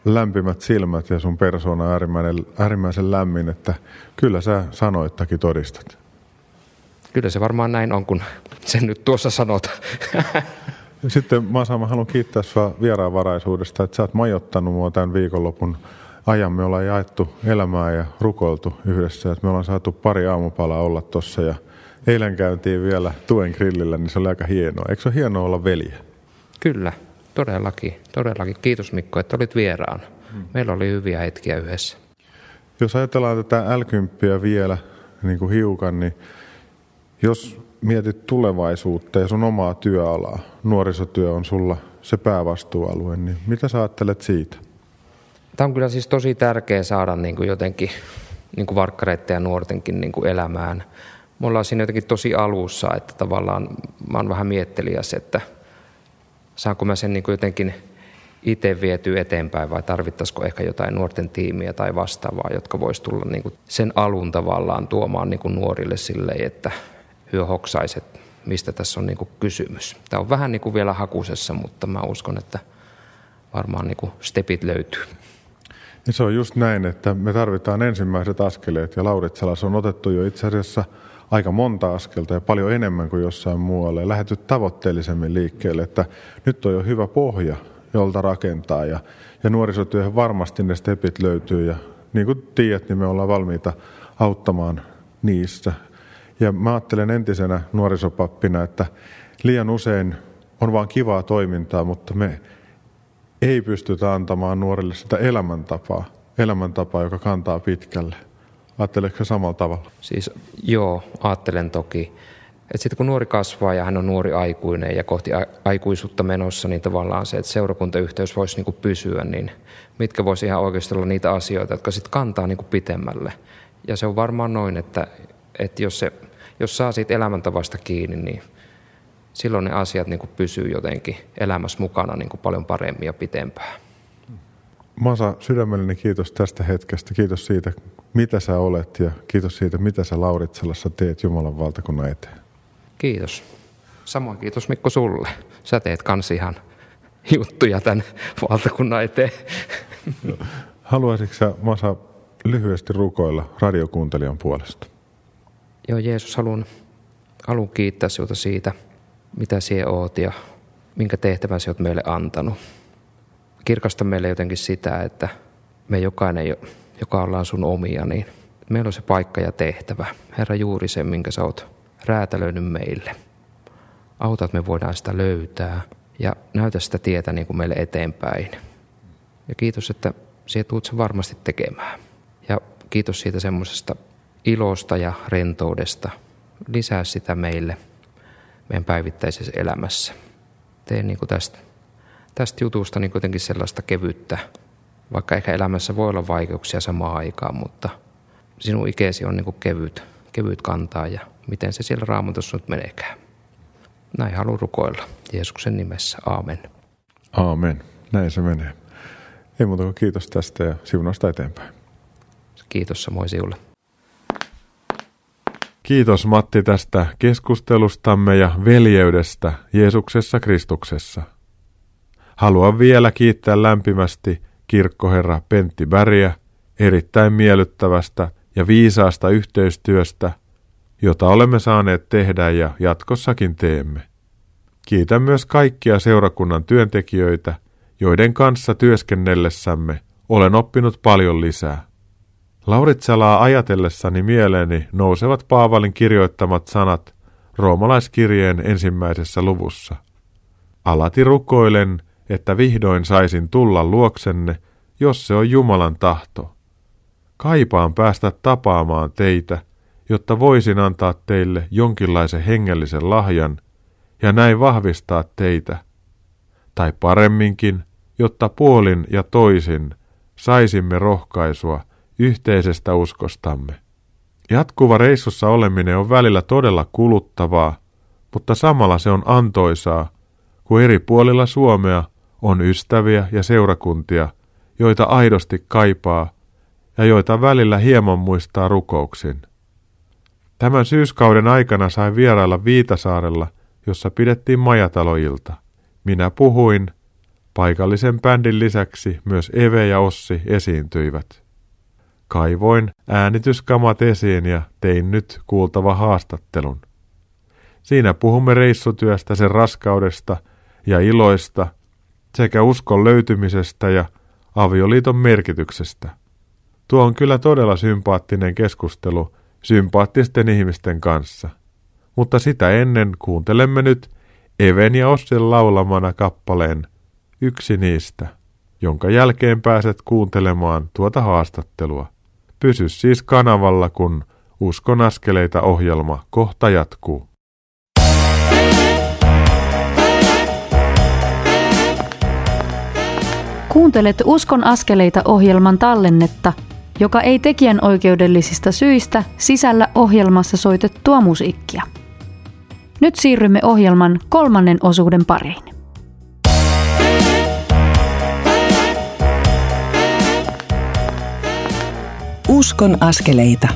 lämpimät silmät ja sun persoona on äärimmäinen, äärimmäisen lämmin, että kyllä sä sanoittakin todistat. Kyllä se varmaan näin on, kun sen nyt tuossa sanot. Sitten Masa, mä haluan kiittää sua vieraanvaraisuudesta, että sä oot majoittanut mua tämän viikonlopun ajan. Me ollaan jaettu elämää ja rukoiltu yhdessä. Me ollaan saatu pari aamupalaa olla tuossa ja eilen käyntiin vielä Tuen grillillä, niin se oli aika hienoa. Eikö se ole hienoa olla veljeä? Kyllä, todellakin. todellakin. Kiitos Mikko, että olit vieraana. Hmm. Meillä oli hyviä hetkiä yhdessä. Jos ajatellaan tätä L kymmenen vielä niin kuin hiukan, niin jos mietit tulevaisuutta ja sun omaa työalaa, nuorisotyö on sulla se päävastuualue, niin mitä sä ajattelet siitä? Tämä on kyllä siis tosi tärkeä saada niin kuin jotenkin niin kuin varkkareiden ja nuortenkin niin kuin elämään. Me ollaan siinä jotenkin tosi alussa, että tavallaan mä oon vähän miettelijäs, että saanko mä sen niin kuin jotenkin itse vietyä eteenpäin vai tarvittaisiko ehkä jotain nuorten tiimiä tai vastaavaa, jotka vois tulla niin kuin sen alun tavallaan tuomaan niin kuin nuorille silleen, että hyö hoksaiset, mistä tässä on niin kuin kysymys. Tämä on vähän niin kuin vielä hakusessa, mutta mä uskon, että varmaan niin kuin stepit löytyy. Ja se on just näin, että me tarvitaan ensimmäiset askeleet ja Lauritsalassa on otettu jo itse asiassa aika monta askelta ja paljon enemmän kuin jossain muualla ja lähdetty tavoitteellisemmin liikkeelle, että nyt on jo hyvä pohja, jolta rakentaa ja, ja nuorisotyöhön varmasti ne stepit löytyy ja niin kuin tiedät, niin me ollaan valmiita auttamaan niissä. Ja mä ajattelen entisenä nuorisopappina, että liian usein on vaan kivaa toimintaa, mutta me ei pystytä antamaan nuorille sitä elämäntapaa, elämäntapaa, joka kantaa pitkälle. Ajatteletko samalla tavalla? Siis joo, ajattelen toki. Et sitten kun nuori kasvaa ja hän on nuori aikuinen ja kohti a- aikuisuutta menossa, niin tavallaan se, että seurakuntayhteys voisi niinku pysyä, niin mitkä voisi ihan oikeasti olla niitä asioita, jotka sitten kantaa niinku pitemmälle. Ja se on varmaan noin, että et jos, se, jos saa siitä elämäntavasta kiinni, niin silloin ne asiat niinku pysyy jotenkin elämässä mukana niinku paljon paremmin ja pitempään. Masa, sydämellinen kiitos tästä hetkestä. Kiitos siitä, mitä sä olet ja kiitos siitä, mitä sä Lauritsalassa teet Jumalan valtakunnan eteen. Kiitos. Samoin kiitos Mikko sulle. Sä teet kans ihan juttuja tämän valtakunnan eteen. Haluaisitko sä, Masa, lyhyesti rukoilla radiokuuntelijan puolesta? Joo, Jeesus, haluan, haluan kiittää sinulta siitä, mitä sinä oot ja minkä tehtävän sinä oot meille antanut. Kirkasta meille jotenkin sitä, että me jokainen, joka ollaan sun omia, niin meillä on se paikka ja tehtävä. Herra, juuri sen, minkä sä oot räätälöinyt meille. Auta, että me voidaan sitä löytää ja näytä sitä tietä niin kuin meille eteenpäin. Ja kiitos, että sinä tulet sen varmasti tekemään. Ja kiitos siitä semmoisesta ilosta ja rentoudesta. Lisää sitä meille meidän päivittäisessä elämässä. Tee niin kuin tästä, tästä jutusta niin kuitenkin sellaista kevyttä, vaikka ehkä elämässä voi olla vaikeuksia samaan aikaan, mutta sinun ikäsi on niin kuin kevyt, kevyt kantaa ja miten se siellä Raamatussa nyt meneekään. Näin haluan rukoilla Jeesuksen nimessä. Aamen. Aamen. Näin se menee. Ei muuta kuin kiitos tästä ja siunausta eteenpäin. Kiitos samoin sinulle. Kiitos Matti tästä keskustelustamme ja veljeydestä Jeesuksessa Kristuksessa. Haluan vielä kiittää lämpimästi kirkkoherra Pentti Väriä erittäin miellyttävästä ja viisaasta yhteistyöstä, jota olemme saaneet tehdä ja jatkossakin teemme. Kiitän myös kaikkia seurakunnan työntekijöitä, joiden kanssa työskennellessämme olen oppinut paljon lisää. Lauritsalaa ajatellessani mieleeni nousevat Paavalin kirjoittamat sanat roomalaiskirjeen ensimmäisessä luvussa. Alati rukoilen, että vihdoin saisin tulla luoksenne, jos se on Jumalan tahto. Kaipaan päästä tapaamaan teitä, jotta voisin antaa teille jonkinlaisen hengellisen lahjan ja näin vahvistaa teitä. Tai paremminkin, jotta puolin ja toisin saisimme rohkaisua yhteisestä uskostamme. Jatkuva reissussa oleminen on välillä todella kuluttavaa, mutta samalla se on antoisaa, kun eri puolilla Suomea on ystäviä ja seurakuntia, joita aidosti kaipaa ja joita välillä hieman muistaa rukouksin. Tämän syyskauden aikana sain vierailla Viitasaarella, jossa pidettiin majataloilta. Minä puhuin, Paikallisen bändin lisäksi myös Eve ja Ossi esiintyivät. Kaivoin äänityskamat esiin ja tein nyt kuultava haastattelun. Siinä puhumme reissutyöstä, sen raskaudesta ja iloista sekä uskon löytymisestä ja avioliiton merkityksestä. Tuo on kyllä todella sympaattinen keskustelu sympaattisten ihmisten kanssa. Mutta sitä ennen kuuntelemme nyt Even ja Ossin laulamana kappaleen Yksi niistä, jonka jälkeen pääset kuuntelemaan tuota haastattelua. Pysy siis kanavalla, kun Uskon askeleita -ohjelma kohta jatkuu. Kuuntelet Uskon askeleita -ohjelman tallennetta, joka ei tekijänoikeudellisista syistä sisällä ohjelmassa soitettua musiikkia. Nyt siirrymme ohjelman kolmannen osuuden pariin. Uskon askeleita.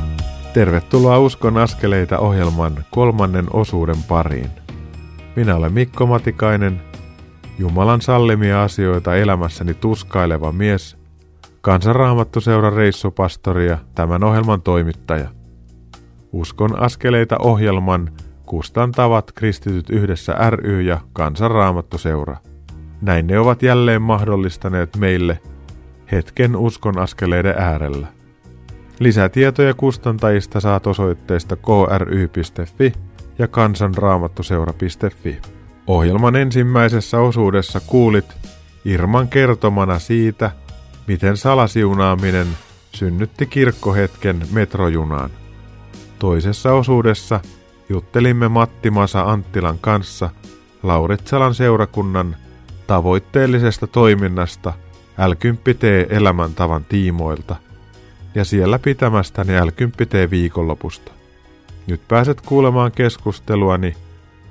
Tervetuloa Uskon askeleita -ohjelman kolmannen osuuden pariin. Minä olen Mikko Matikainen, Jumalan sallimia asioita elämässäni tuskaileva mies, Kansan Raamattu Seuran reissupastori ja tämän ohjelman toimittaja. Uskon askeleita -ohjelman kustantavat Kristityt yhdessä ry ja Kansan Raamattu Seura. Näin ne ovat jälleen mahdollistaneet meille hetken uskon askeleiden äärellä. Lisätietoja kustantajista saat osoitteista k r y piste f i ja kansanraamattuseura piste f i. Ohjelman ensimmäisessä osuudessa kuulit Irman kertomana siitä, miten salasiunaaminen synnytti kirkkohetken metrojunaan. Toisessa osuudessa juttelimme Matti Masa Anttilan kanssa Lauritsalan seurakunnan tavoitteellisesta toiminnasta L kymmenen T-elämäntavan tiimoilta ja siellä pitämästäni L kymmenen T-viikonlopusta. Nyt pääset kuulemaan keskusteluani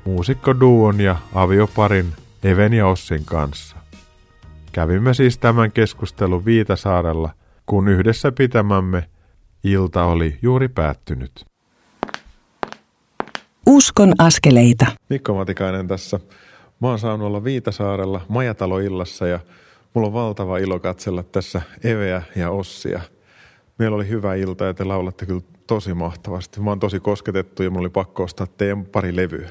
muusikkoduon ja avioparin Even ja Ossin kanssa. Kävimme siis tämän keskustelun Viitasaarella, kun yhdessä pitämämme ilta oli juuri päättynyt. Uskon askeleita. Mikko Matikainen tässä. Mä oon saanut olla Viitasaarella majataloillassa ja mulla on valtava ilo katsella tässä Eveä ja Ossia. Meillä oli hyvä ilta ja te laulatte kyllä tosi mahtavasti. Mä oon tosi kosketettu ja mulla oli pakko ostaa teidän pari levyä.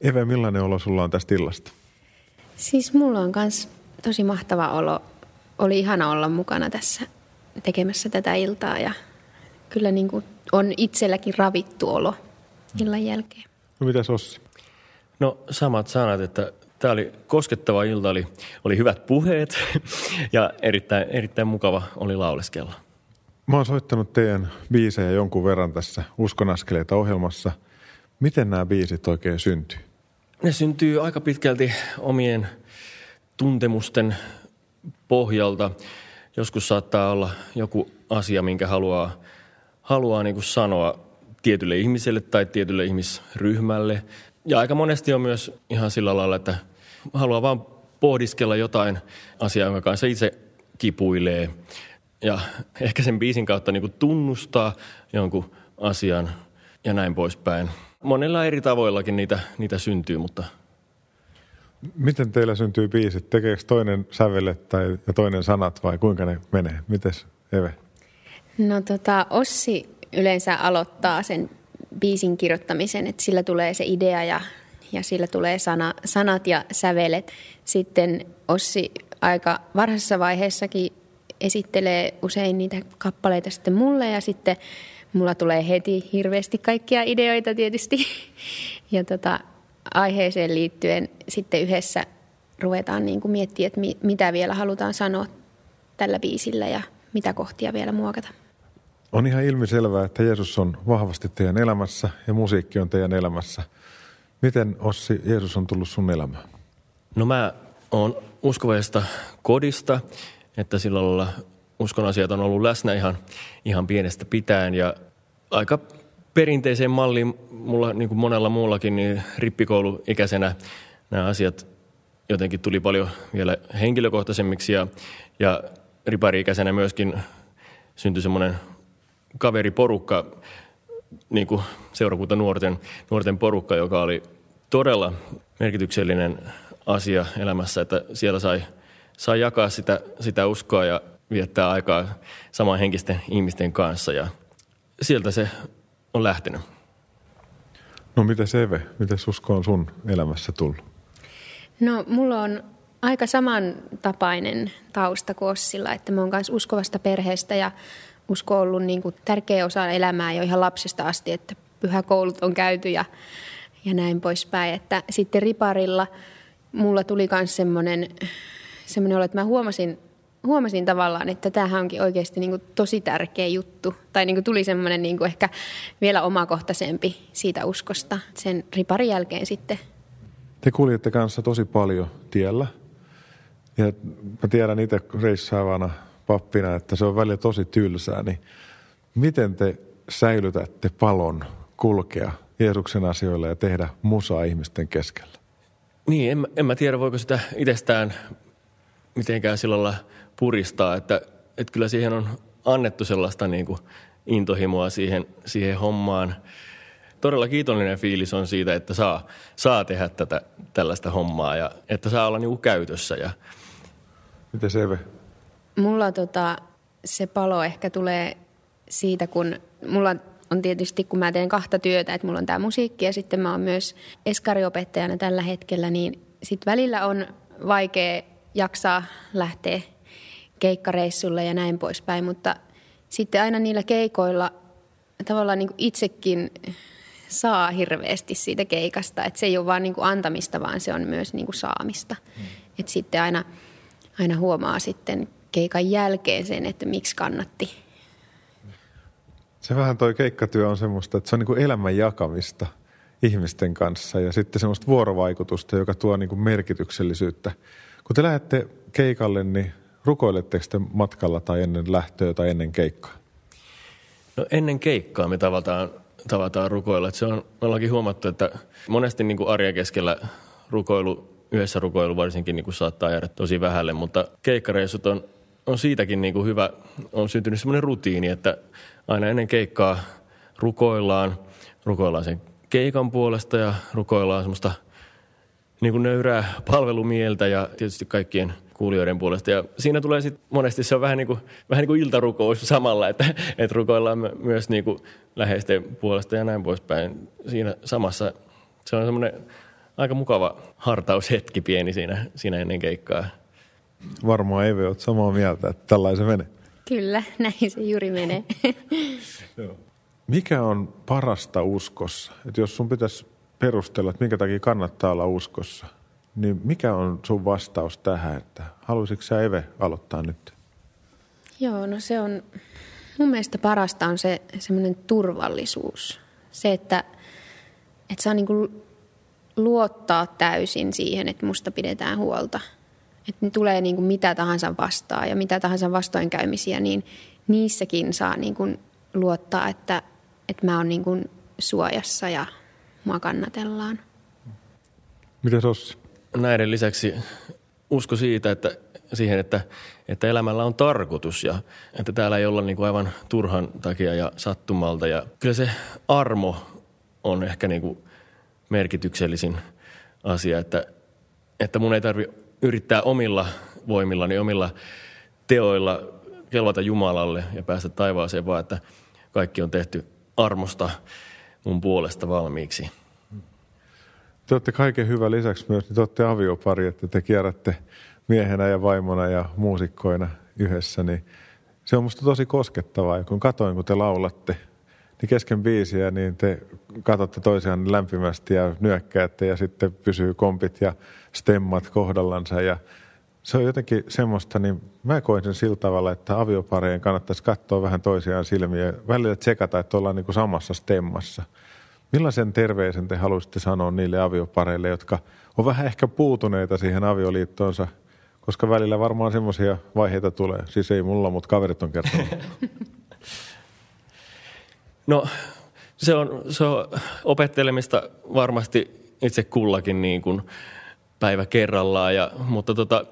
Eve, millainen olo sulla on tästä illasta? Siis mulla on kans tosi mahtava olo. Oli ihana olla mukana tässä tekemässä tätä iltaa ja kyllä niin kuin on itselläkin ravittu olo illan jälkeen. No mitäs Ossi? No samat sanat, että tämä oli koskettava ilta, oli, oli hyvät puheet ja erittäin, erittäin mukava oli lauleskella. Mä oon soittanut teidän biisejä jonkun verran tässä Uskon askeleita -ohjelmassa. Miten nämä biisit oikein syntyy? Ne syntyy aika pitkälti omien tuntemusten pohjalta. Joskus saattaa olla joku asia, minkä haluaa, haluaa niin kuin sanoa tietylle ihmiselle tai tietylle ihmisryhmälle. Ja aika monesti on myös ihan sillä lailla, että haluaa vaan pohdiskella jotain asiaa, jonka kanssa itse kipuilee. Ja ehkä sen biisin kautta niin kuin tunnustaa jonkun asian ja näin poispäin. Monilla eri tavoillakin niitä, niitä syntyy, mutta... Miten teillä syntyy biisit? Tekeekö toinen sävelet tai ja toinen sanat vai kuinka ne menee? Mites Eve? No tota, Ossi yleensä aloittaa sen biisin kirjoittamisen, että sillä tulee se idea ja, ja sillä tulee sana, sanat ja sävelet. Sitten Ossi aika varhaisessa vaiheessakin esittelee usein niitä kappaleita sitten mulle ja sitten mulla tulee heti hirveästi kaikkia ideoita tietysti. Ja tota, aiheeseen liittyen sitten yhdessä ruvetaan niin kuin miettimään, että mi- mitä vielä halutaan sanoa tällä biisillä ja mitä kohtia vielä muokata. On ihan ilmiselvää, että Jeesus on vahvasti teidän elämässä ja musiikki on teidän elämässä. Miten, Ossi, Jeesus on tullut sun elämään? No mä oon uskovaisesta kodista. Että sillä lailla uskon asiat on ollut läsnä ihan, ihan pienestä pitäen ja aika perinteiseen malliin mulla, niin kuin monella muullakin, niin rippikouluikäisenä nämä asiat jotenkin tuli paljon vielä henkilökohtaisemmiksi ja, ja ripari-ikäisenä myöskin syntyi semmoinen kaveriporukka, niin kuin seurakunta nuorten, nuorten porukka, joka oli todella merkityksellinen asia elämässä, että siellä sai saa jakaa sitä, sitä uskoa ja viettää aikaa samanhenkisten ihmisten kanssa ja sieltä se on lähtenyt. No mitäs Eve, mitäs usko on sun elämässä tullut? No mulla on aika samantapainen tausta kuin Ossilla, että mä oon kanssa uskovasta perheestä ja usko on ollut niin kuin tärkeä osa elämää jo ihan lapsesta asti, että pyhäkoulut on käyty ja, ja näin poispäin. Että sitten riparilla mulla tuli myös semmoinen, semmoinen olo, että mä huomasin, huomasin tavallaan, että tämähän onkin oikeasti niin kuin tosi tärkeä juttu. Tai niin kuin tuli semmoinen niin kuin ehkä vielä omakohtaisempi siitä uskosta sen riparin jälkeen sitten. Te kuljette kanssa tosi paljon tiellä. Ja mä tiedän itse reissaavana pappina, että se on välillä tosi tylsää. Niin miten te säilytätte palon kulkea Jeesuksen asioilla ja tehdä musaa ihmisten keskellä? Niin, en, en mä tiedä, voiko sitä itsestään mitenkään sillä lailla puristaa. Että, että kyllä siihen on annettu sellaista niin kuin intohimoa siihen, siihen hommaan. Todella kiitollinen fiilis on siitä, että saa, saa tehdä tätä, tällaista hommaa ja että saa olla niinku käytössä. Ja... Miten se Eve? Mulla tota, se palo ehkä tulee siitä, kun mulla on tietysti, kun mä teen kahta työtä, että mulla on tää musiikki ja sitten mä oon myös eskariopettajana tällä hetkellä, niin sit välillä on vaikea jaksaa lähteä keikkareissulle ja näin poispäin, mutta sitten aina niillä keikoilla tavallaan niinku itsekin saa hirveästi siitä keikasta, että se ei ole vaan niin kuin antamista, vaan se on myös niin kuin saamista. Mm. Et sitten aina, aina huomaa sitten keikan jälkeen sen, että miksi kannatti. Se vähän toi keikkatyö on semmoista, että se on niin kuin elämän jakamista ihmisten kanssa ja sitten semmoista vuorovaikutusta, joka tuo niin kuin merkityksellisyyttä. Kun te lähdette keikalle, niin rukoiletteko te matkalla tai ennen lähtöä tai ennen keikkaa? No ennen keikkaa me tavataan tavataan rukoilla. Että se on, me ollaankin huomattu, että monesti niin kuin arjen keskellä rukoilu, yhdessä rukoilu varsinkin niin kuin saattaa jäädä tosi vähälle, mutta keikkareissut on, on siitäkin niin kuin hyvä, on syntynyt semmoinen rutiini, että aina ennen keikkaa rukoillaan, rukoillaan sen keikan puolesta ja rukoillaan semmoista niin kuin nöyrää palvelumieltä ja tietysti kaikkien kuulijoiden puolesta. Ja siinä tulee sitten monesti se on vähän niin kuin, vähän niin kuin iltarukous samalla, että, että rukoillaan myös niin kuin läheisten puolesta ja näin poispäin. Siinä samassa se on semmoinen aika mukava hartaushetki pieni siinä, siinä ennen keikkaa. Varmaan Eve, olet samaa mieltä, että tällainen menee. Kyllä, näin se juuri menee. Mikä on parasta uskossa? Että jos sun pitäisi perustella, että minkä takia kannattaa olla uskossa, niin mikä on sun vastaus tähän, että haluaisitko sä Eve aloittaa nyt? Joo, no se on, mun mielestä parasta on se semmoinen turvallisuus. Se, että, että saa niin kuin luottaa täysin siihen, että musta pidetään huolta. Että tulee niin kuin mitä tahansa vastaan ja mitä tahansa vastoinkäymisiä, niin niissäkin saa niin kuin luottaa, että, että mä oon niin kuin suojassa ja mua kannatellaan. Mitäs Ossi? Näiden lisäksi usko siitä, että, siihen, että, että elämällä on tarkoitus ja että täällä ei olla niin kuin aivan turhan takia ja sattumalta. Ja kyllä se armo on ehkä niin kuin merkityksellisin asia, että, että mun ei tarvitse yrittää omilla voimillani, omilla teoilla kelvata Jumalalle ja päästä taivaaseen, vaan että kaikki on tehty armosta mun puolesta valmiiksi. Te olette kaiken hyvän lisäksi myös, niin te olette aviopari, että te kierrätte miehenä ja vaimona ja muusikkoina yhdessä, niin se on musta tosi koskettavaa. Ja kun katoin, kun te laulatte, niin kesken biisiä, niin te katsotte toisiaan lämpimästi ja nyökkäätte ja sitten pysyy kompit ja stemmat kohdallansa. Ja se on jotenkin semmoista, niin mä koen sen sillä tavalla, että aviopareen kannattaisi katsoa vähän toisiaan silmiä ja välillä tsekata, että ollaan niin kuin samassa stemmassa. Millaisen terveisen te haluaisitte sanoa niille aviopareille, jotka on vähän ehkä puutuneita siihen avioliittoonsa, koska välillä varmaan semmoisia vaiheita tulee. Siis ei mulla, mutta kaverit on kertonut. No se on, se on opettelemista varmasti itse kullakin niin kuin päivä kerrallaan, ja, mutta tota,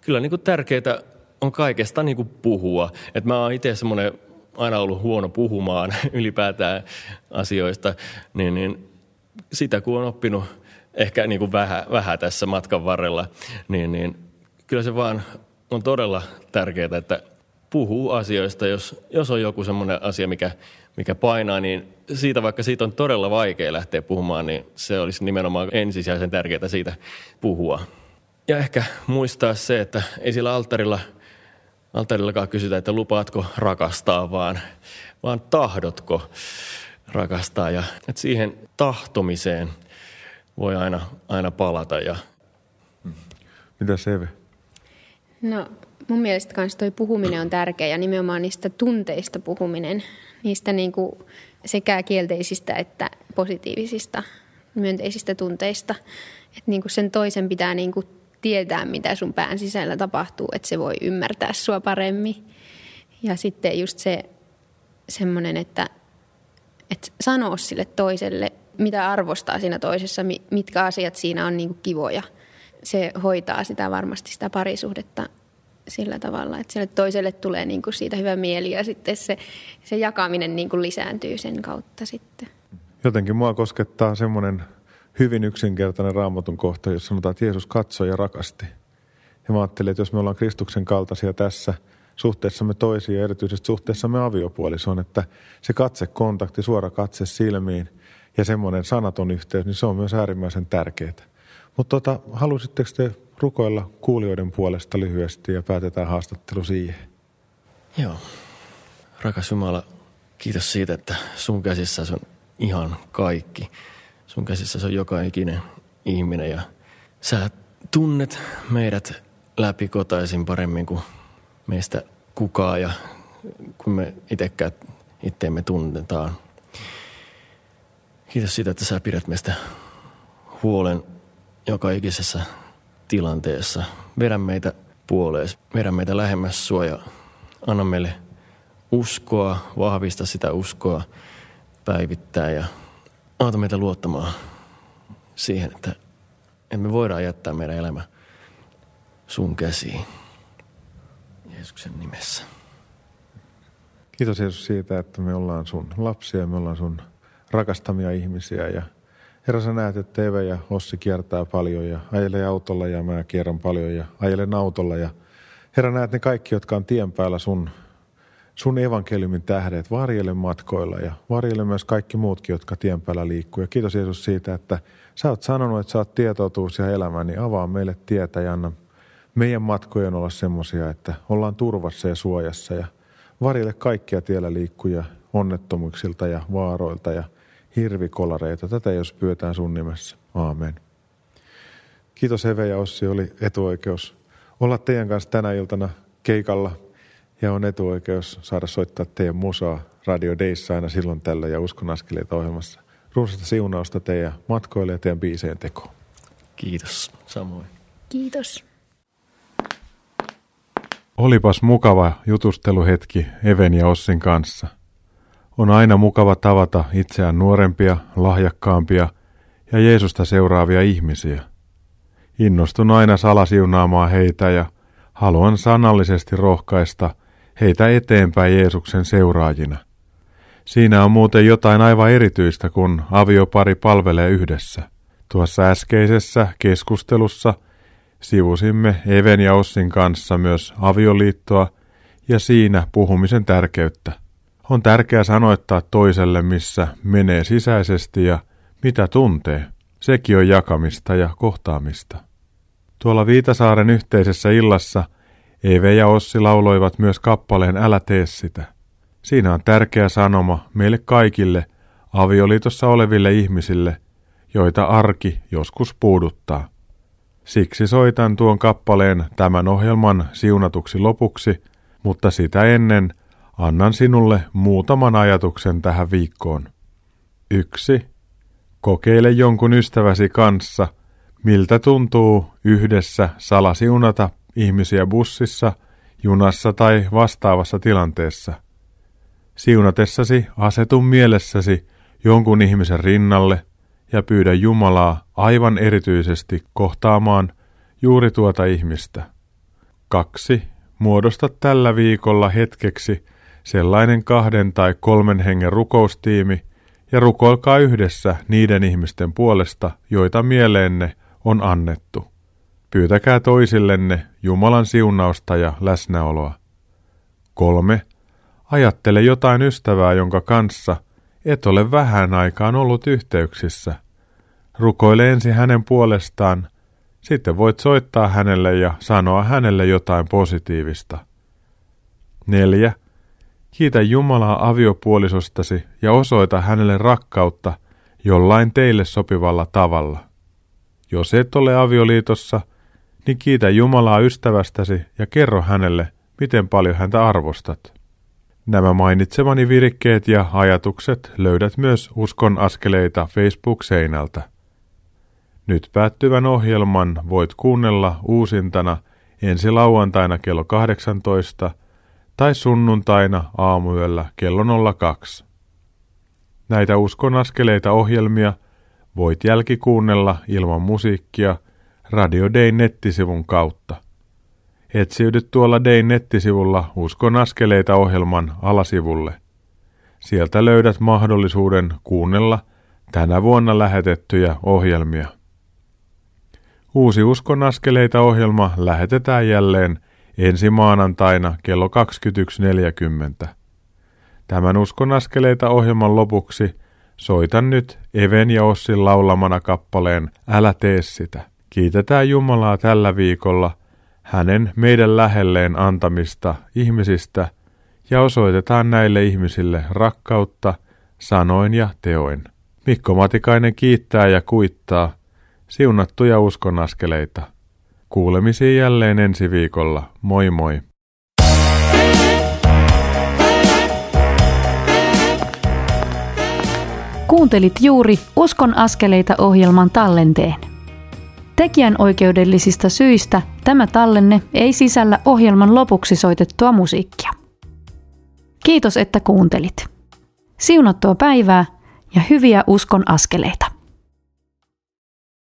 kyllä niin kuin tärkeää on kaikesta niin kuin puhua. Et mä oon itse semmoinen... aina ollut huono puhumaan ylipäätään asioista, niin, niin sitä kun on oppinut ehkä niin kuin vähän, vähän tässä matkan varrella, niin, niin kyllä se vaan on todella tärkeää, että puhuu asioista. Jos, jos on joku semmoinen asia, mikä, mikä painaa, niin siitä, vaikka siitä on todella vaikea lähteä puhumaan, niin se olisi nimenomaan ensisijaisen tärkeää siitä puhua. Ja ehkä muistaa se, että ei sillä alttarilla, alttarillakaan kysytä, että lupaatko rakastaa, vaan, vaan tahdotko rakastaa. Ja että siihen tahtomiseen voi aina, aina palata. Ja... Mitä Eve? No mun mielestä kans toi puhuminen on tärkeä ja nimenomaan niistä tunteista puhuminen. Niistä niinku sekä kielteisistä että positiivisista, myönteisistä tunteista. Että niinku sen toisen pitää niinku tietää, mitä sun pään sisällä tapahtuu, että se voi ymmärtää sua paremmin. Ja sitten just se semmoinen, että, että sanoo sille toiselle, mitä arvostaa siinä toisessa, mitkä asiat siinä on niinku kivoja. Se hoitaa sitä varmasti sitä parisuhdetta sillä tavalla, että sille toiselle tulee niinku siitä hyvä mieli ja sitten se, se jakaminen niinku lisääntyy sen kautta sitten. Jotenkin mua koskettaa semmoinen hyvin yksinkertainen Raamatun kohta, jos sanotaan, että Jeesus katsoi ja rakasti. Ja mä ajattelin, että jos me ollaan Kristuksen kaltaisia tässä suhteessamme toisiin ja erityisesti suhteessamme aviopuolisoon, että se katsekontakti, suora katse silmiin ja semmoinen sanaton yhteys, niin se on myös äärimmäisen tärkeää. Mutta tota, halusitteko te rukoilla kuulijoiden puolesta lyhyesti ja päätetään haastattelu siihen? Joo. Rakas Jumala, kiitos siitä, että sun käsissäsi on ihan kaikki. Sun käsissäsi on joka ikinen ihminen ja sä tunnet meidät läpikotaisin paremmin kuin meistä kukaan ja kun me itsekään itteemme tunnetaan. Kiitos siitä, että sä pidät meistä huolen joka ikisessä tilanteessa. Vedä meitä puoleesi, vedä meitä lähemmäs sua ja anna meille uskoa, vahvista sitä uskoa, päivittää ja auta meitä luottamaan siihen, että me voidaan jättää meidän elämä sun käsiin. Jeesuksen nimessä. Kiitos Jeesus siitä, että me ollaan sun lapsia, me ollaan sun rakastamia ihmisiä ja Herra, sä näet, että Eve ja Ossi kiertää paljon ja ajelee autolla ja mä kierrän paljon ja ajelen autolla. Ja Herra, näet ne kaikki, jotka on tien päällä sun, sun evankeliumin tähdet, varjele matkoilla ja varjele myös kaikki muutkin, jotka tien päällä liikkuu. Ja kiitos Jeesus siitä, että sä oot sanonut, että sä oot tietotuus ja elämä, niin avaa meille tietä ja anna meidän matkojen olla semmoisia, että ollaan turvassa ja suojassa ja varjele kaikkia tiellä liikkuja onnettomuuksilta ja vaaroilta ja hirvikolareita. Tätä jos pyydetään sun nimessä. Aamen. Kiitos Eve ja Ossi, oli etuoikeus olla teidän kanssa tänä iltana keikalla ja on etuoikeus saada soittaa teidän musaa Radio Deissa aina silloin tällä ja Uskon askeleita -ohjelmassa. Runsasta siunausta teidän matkoille ja teidän biiseen tekoon. Kiitos. Samoin. Kiitos. Olipas mukava jutusteluhetki Even ja Ossin kanssa. On aina mukava tavata itseään nuorempia, lahjakkaampia ja Jeesusta seuraavia ihmisiä. Innostun aina salasiunaamaan heitä ja haluan sanallisesti rohkaista heitä eteenpäin Jeesuksen seuraajina. Siinä on muuten jotain aivan erityistä, kun aviopari palvelee yhdessä. Tuossa äskeisessä keskustelussa sivusimme Even ja Ossin kanssa myös avioliittoa ja siinä puhumisen tärkeyttä. On tärkeää sanoittaa toiselle, missä menee sisäisesti ja mitä tuntee. Sekin on jakamista ja kohtaamista. Tuolla Viitasaaren yhteisessä illassa Eve ja Ossi lauloivat myös kappaleen Älä tee sitä. Siinä on tärkeä sanoma meille kaikille avioliitossa oleville ihmisille, joita arki joskus puuduttaa. Siksi soitan tuon kappaleen tämän ohjelman siunatuksi lopuksi, mutta sitä ennen annan sinulle muutaman ajatuksen tähän viikkoon. yksi. Kokeile jonkun ystäväsi kanssa, miltä tuntuu yhdessä salasiunata ihmisiä bussissa, junassa tai vastaavassa tilanteessa. Siunatessasi asetu mielessäsi jonkun ihmisen rinnalle ja pyydä Jumalaa aivan erityisesti kohtaamaan juuri tuota ihmistä. kaksi. Muodosta tällä viikolla hetkeksi sellainen kahden tai kolmen hengen rukoustiimi ja rukoilkaa yhdessä niiden ihmisten puolesta, joita mieleenne on annettu. Pyytäkää toisillenne Jumalan siunausta ja läsnäoloa. kolme. Ajattele jotain ystävää, jonka kanssa et ole vähän aikaan ollut yhteyksissä. Rukoile ensin hänen puolestaan, sitten voit soittaa hänelle ja sanoa hänelle jotain positiivista. neljä. Kiitä Jumalaa aviopuolisostasi ja osoita hänelle rakkautta jollain teille sopivalla tavalla. Jos et ole avioliitossa, niin kiitä Jumalaa ystävästäsi ja kerro hänelle, miten paljon häntä arvostat. Nämä mainitsemani virikkeet ja ajatukset löydät myös Uskon askeleita Facebook-seinältä. Nyt päättyvän ohjelman voit kuunnella uusintana ensi lauantaina kello kahdeksantoista tai sunnuntaina aamuyöllä kello kaksi. Näitä Uskon askeleita ohjelmia voit jälkikuunnella ilman musiikkia Radio Dein nettisivun kautta. Etsiydy tuolla Dein nettisivulla Uskon askeleita ohjelman alasivulle. Sieltä löydät mahdollisuuden kuunnella tänä vuonna lähetettyjä ohjelmia. Uusi Uskon askeleita ohjelma lähetetään jälleen ensi maanantaina kello kaksikymmentäyksi neljäkymmentä. Tämän Uskon askeleita ohjelman lopuksi soitan nyt Even ja Ossin laulamana kappaleen Älä tee sitä. Kiitetään Jumalaa tällä viikolla hänen meidän lähelleen antamista ihmisistä ja osoitetaan näille ihmisille rakkautta sanoin ja teoin. Mikko Matikainen kiittää ja kuittaa. Siunattuja Uskon askeleita. Kuulemisiin jälleen ensi viikolla. Moi moi! Kuuntelit juuri Uskon askeleita ohjelman tallenteen. Tekijänoikeudellisista syistä tämä tallenne ei sisällä ohjelman lopuksi soitettua musiikkia. Kiitos, että kuuntelit. Siunattua päivää ja hyviä uskon askeleita.